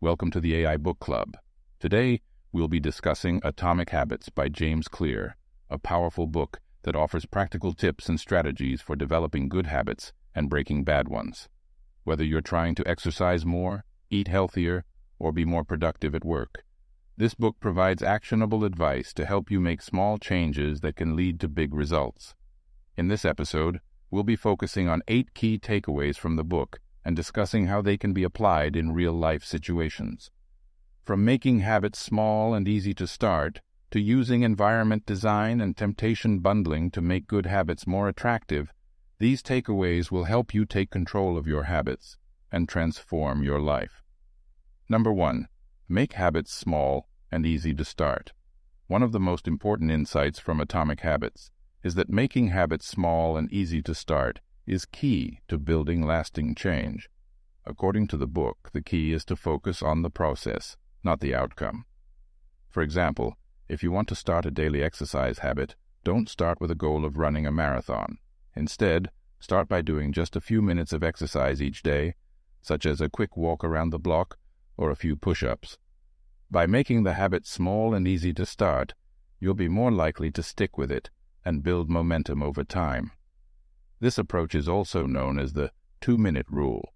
Welcome to the AI Book Club. Today, we'll be discussing Atomic Habits by James Clear, a powerful book that offers practical tips and strategies for developing good habits and breaking bad ones. Whether you're trying to exercise more, eat healthier, or be more productive at work, this book provides actionable advice to help you make small changes that can lead to big results. In this episode, we'll be focusing on 8 key takeaways from the book and discussing how they can be applied in real-life situations. From making habits small and easy to start, to using environment design and temptation bundling to make good habits more attractive, these takeaways will help you take control of your habits and transform your life. Number 1. Make habits small and easy to start. One of the most important insights from Atomic Habits is that making habits small and easy to start is key to building lasting change. According to the book, the key is to focus on the process, not the outcome. For example, if you want to start a daily exercise habit, don't start with a goal of running a marathon. Instead, start by doing just a few minutes of exercise each day, such as a quick walk around the block or a few push-ups. By making the habit small and easy to start, you'll be more likely to stick with it and build momentum over time. This approach is also known as the 2-minute rule.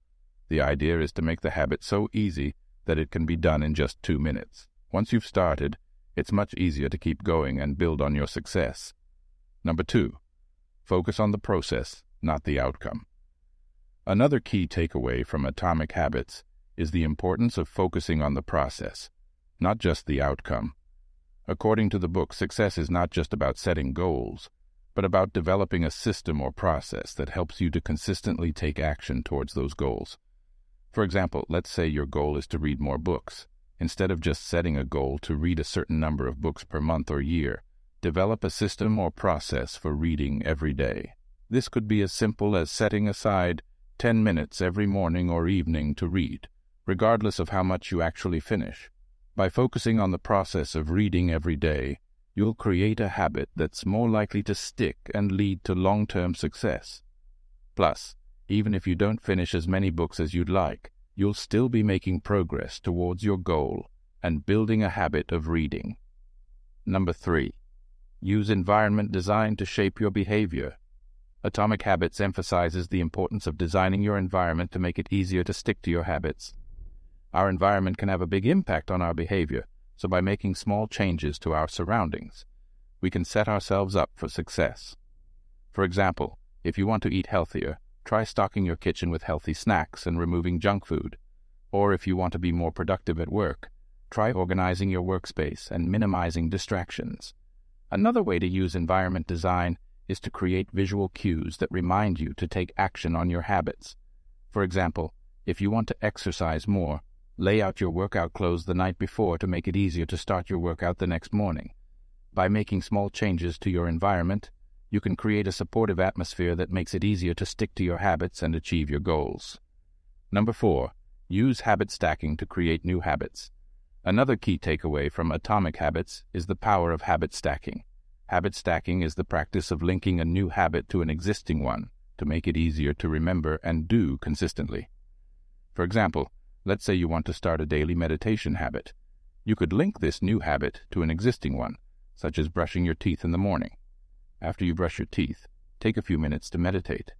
The idea is to make the habit so easy that it can be done in just 2 minutes. Once you've started, it's much easier to keep going and build on your success. Number 2, focus on the process, not the outcome. Another key takeaway from Atomic Habits is the importance of focusing on the process, not just the outcome. According to the book, success is not just about setting goals, but about developing a system or process that helps you to consistently take action towards those goals. For example, let's say your goal is to read more books. Instead of just setting a goal to read a certain number of books per month or year, develop a system or process for reading every day. This could be as simple as setting aside 10 minutes every morning or evening to read, regardless of how much you actually finish. By focusing on the process of reading every day, you'll create a habit that's more likely to stick and lead to long-term success. Plus, even if you don't finish as many books as you'd like, you'll still be making progress towards your goal and building a habit of reading. Number 3. Use environment design to shape your behavior. Atomic Habits emphasizes the importance of designing your environment to make it easier to stick to your habits. Our environment can have a big impact on our behavior, so by making small changes to our surroundings, we can set ourselves up for success. For example, if you want to eat healthier, try stocking your kitchen with healthy snacks and removing junk food. Or if you want to be more productive at work, try organizing your workspace and minimizing distractions. Another way to use environment design is to create visual cues that remind you to take action on your habits. For example, if you want to exercise more, lay out your workout clothes the night before to make it easier to start your workout the next morning. By making small changes to your environment, you can create a supportive atmosphere that makes it easier to stick to your habits and achieve your goals. Number 4. Use habit stacking to create new habits. Another key takeaway from Atomic Habits is the power of habit stacking. Habit stacking is the practice of linking a new habit to an existing one to make it easier to remember and do consistently. For example, let's say you want to start a daily meditation habit. You could link this new habit to an existing one, such as brushing your teeth in the morning. After you brush your teeth, take a few minutes to meditate.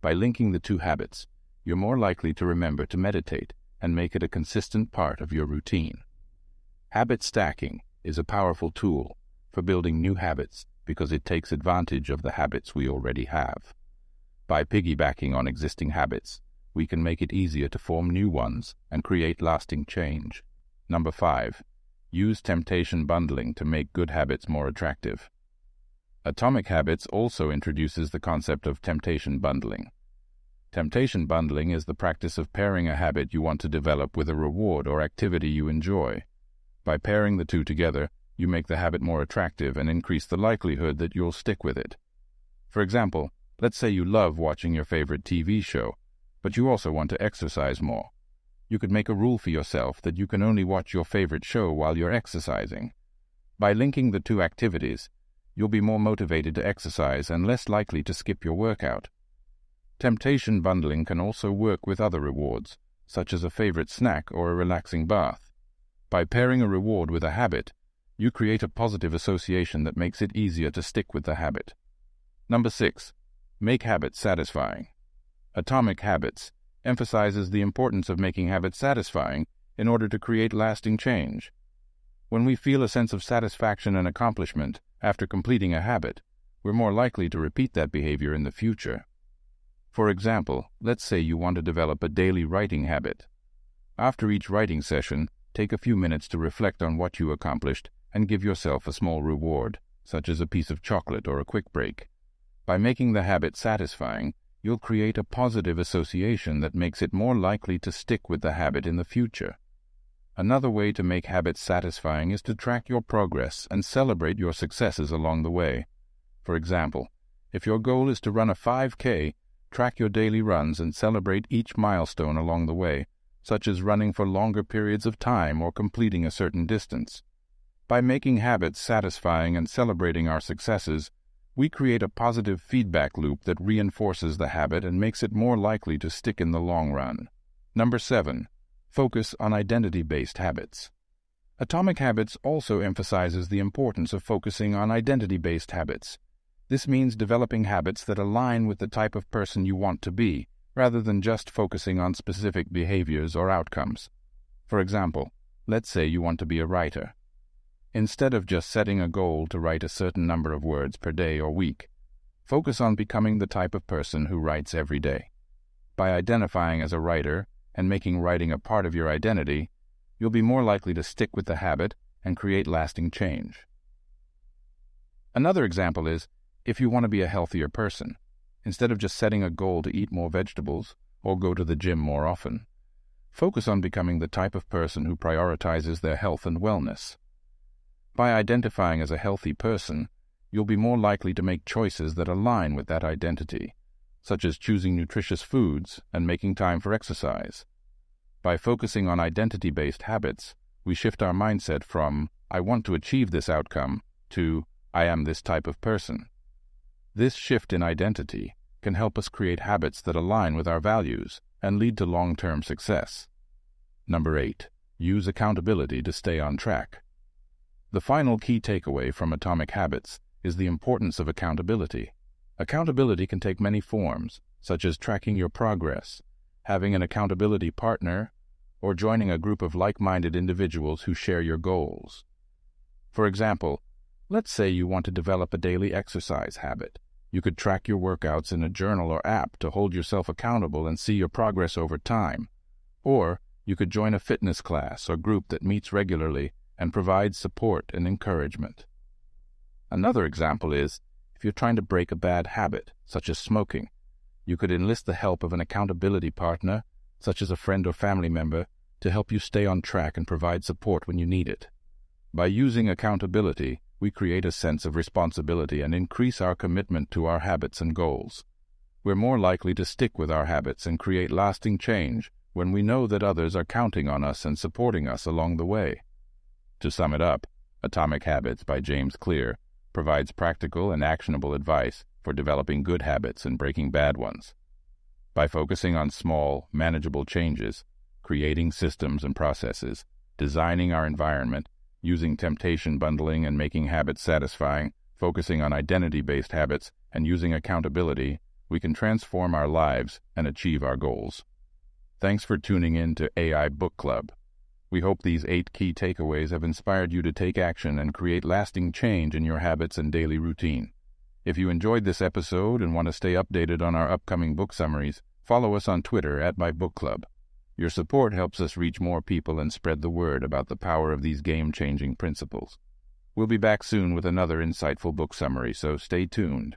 By linking the two habits, you're more likely to remember to meditate and make it a consistent part of your routine. Habit stacking is a powerful tool for building new habits because it takes advantage of the habits we already have. By piggybacking on existing habits, we can make it easier to form new ones and create lasting change. Number 5. Use temptation bundling to make good habits more attractive. Atomic Habits also introduces the concept of temptation bundling. Temptation bundling is the practice of pairing a habit you want to develop with a reward or activity you enjoy. By pairing the two together, you make the habit more attractive and increase the likelihood that you'll stick with it. For example, let's say you love watching your favorite TV show, but you also want to exercise more. You could make a rule for yourself that you can only watch your favorite show while you're exercising. By linking the two activities, you'll be more motivated to exercise and less likely to skip your workout. Temptation bundling can also work with other rewards, such as a favorite snack or a relaxing bath. By pairing a reward with a habit, you create a positive association that makes it easier to stick with the habit. Number 6. Make habits satisfying. Atomic Habits emphasizes the importance of making habits satisfying in order to create lasting change. When we feel a sense of satisfaction and accomplishment after completing a habit, we're more likely to repeat that behavior in the future. For example, let's say you want to develop a daily writing habit. After each writing session, take a few minutes to reflect on what you accomplished and give yourself a small reward, such as a piece of chocolate or a quick break. By making the habit satisfying, you'll create a positive association that makes it more likely to stick with the habit in the future. Another way to make habits satisfying is to track your progress and celebrate your successes along the way. For example, if your goal is to run a 5K, track your daily runs and celebrate each milestone along the way, such as running for longer periods of time or completing a certain distance. By making habits satisfying and celebrating our successes, we create a positive feedback loop that reinforces the habit and makes it more likely to stick in the long run. Number 7. Focus on identity-based habits. Atomic Habits also emphasizes the importance of focusing on identity-based habits. This means developing habits that align with the type of person you want to be, rather than just focusing on specific behaviors or outcomes. For example, let's say you want to be a writer. Instead of just setting a goal to write a certain number of words per day or week, focus on becoming the type of person who writes every day. By identifying as a writer and making writing a part of your identity, you'll be more likely to stick with the habit and create lasting change. Another example is if you want to be a healthier person. Instead of just setting a goal to eat more vegetables or go to the gym more often, focus on becoming the type of person who prioritizes their health and wellness. By identifying as a healthy person, you'll be more likely to make choices that align with that identity, such as choosing nutritious foods and making time for exercise. By focusing on identity-based habits, we shift our mindset from, "I want to achieve this outcome," to, "I am this type of person." This shift in identity can help us create habits that align with our values and lead to long-term success. Number 8. Use accountability to stay on track. The final key takeaway from Atomic Habits is the importance of accountability. Accountability can take many forms, such as tracking your progress, having an accountability partner, or joining a group of like-minded individuals who share your goals. For example, let's say you want to develop a daily exercise habit. You could track your workouts in a journal or app to hold yourself accountable and see your progress over time. Or you could join a fitness class or group that meets regularly and provides support and encouragement. Another example is if you're trying to break a bad habit, such as smoking, you could enlist the help of an accountability partner, such as a friend or family member, to help you stay on track and provide support when you need it. By using accountability, we create a sense of responsibility and increase our commitment to our habits and goals. We're more likely to stick with our habits and create lasting change when we know that others are counting on us and supporting us along the way. To sum it up, Atomic Habits by James Clear provides practical and actionable advice for developing good habits and breaking bad ones. By focusing on small, manageable changes, creating systems and processes, designing our environment, using temptation bundling and making habits satisfying, focusing on identity-based habits, and using accountability, we can transform our lives and achieve our goals. Thanks for tuning in to AI Book Club. We hope these 8 key takeaways have inspired you to take action and create lasting change in your habits and daily routine. If you enjoyed this episode and want to stay updated on our upcoming book summaries, follow us on Twitter @mybookclub. Your support helps us reach more people and spread the word about the power of these game-changing principles. We'll be back soon with another insightful book summary, so stay tuned.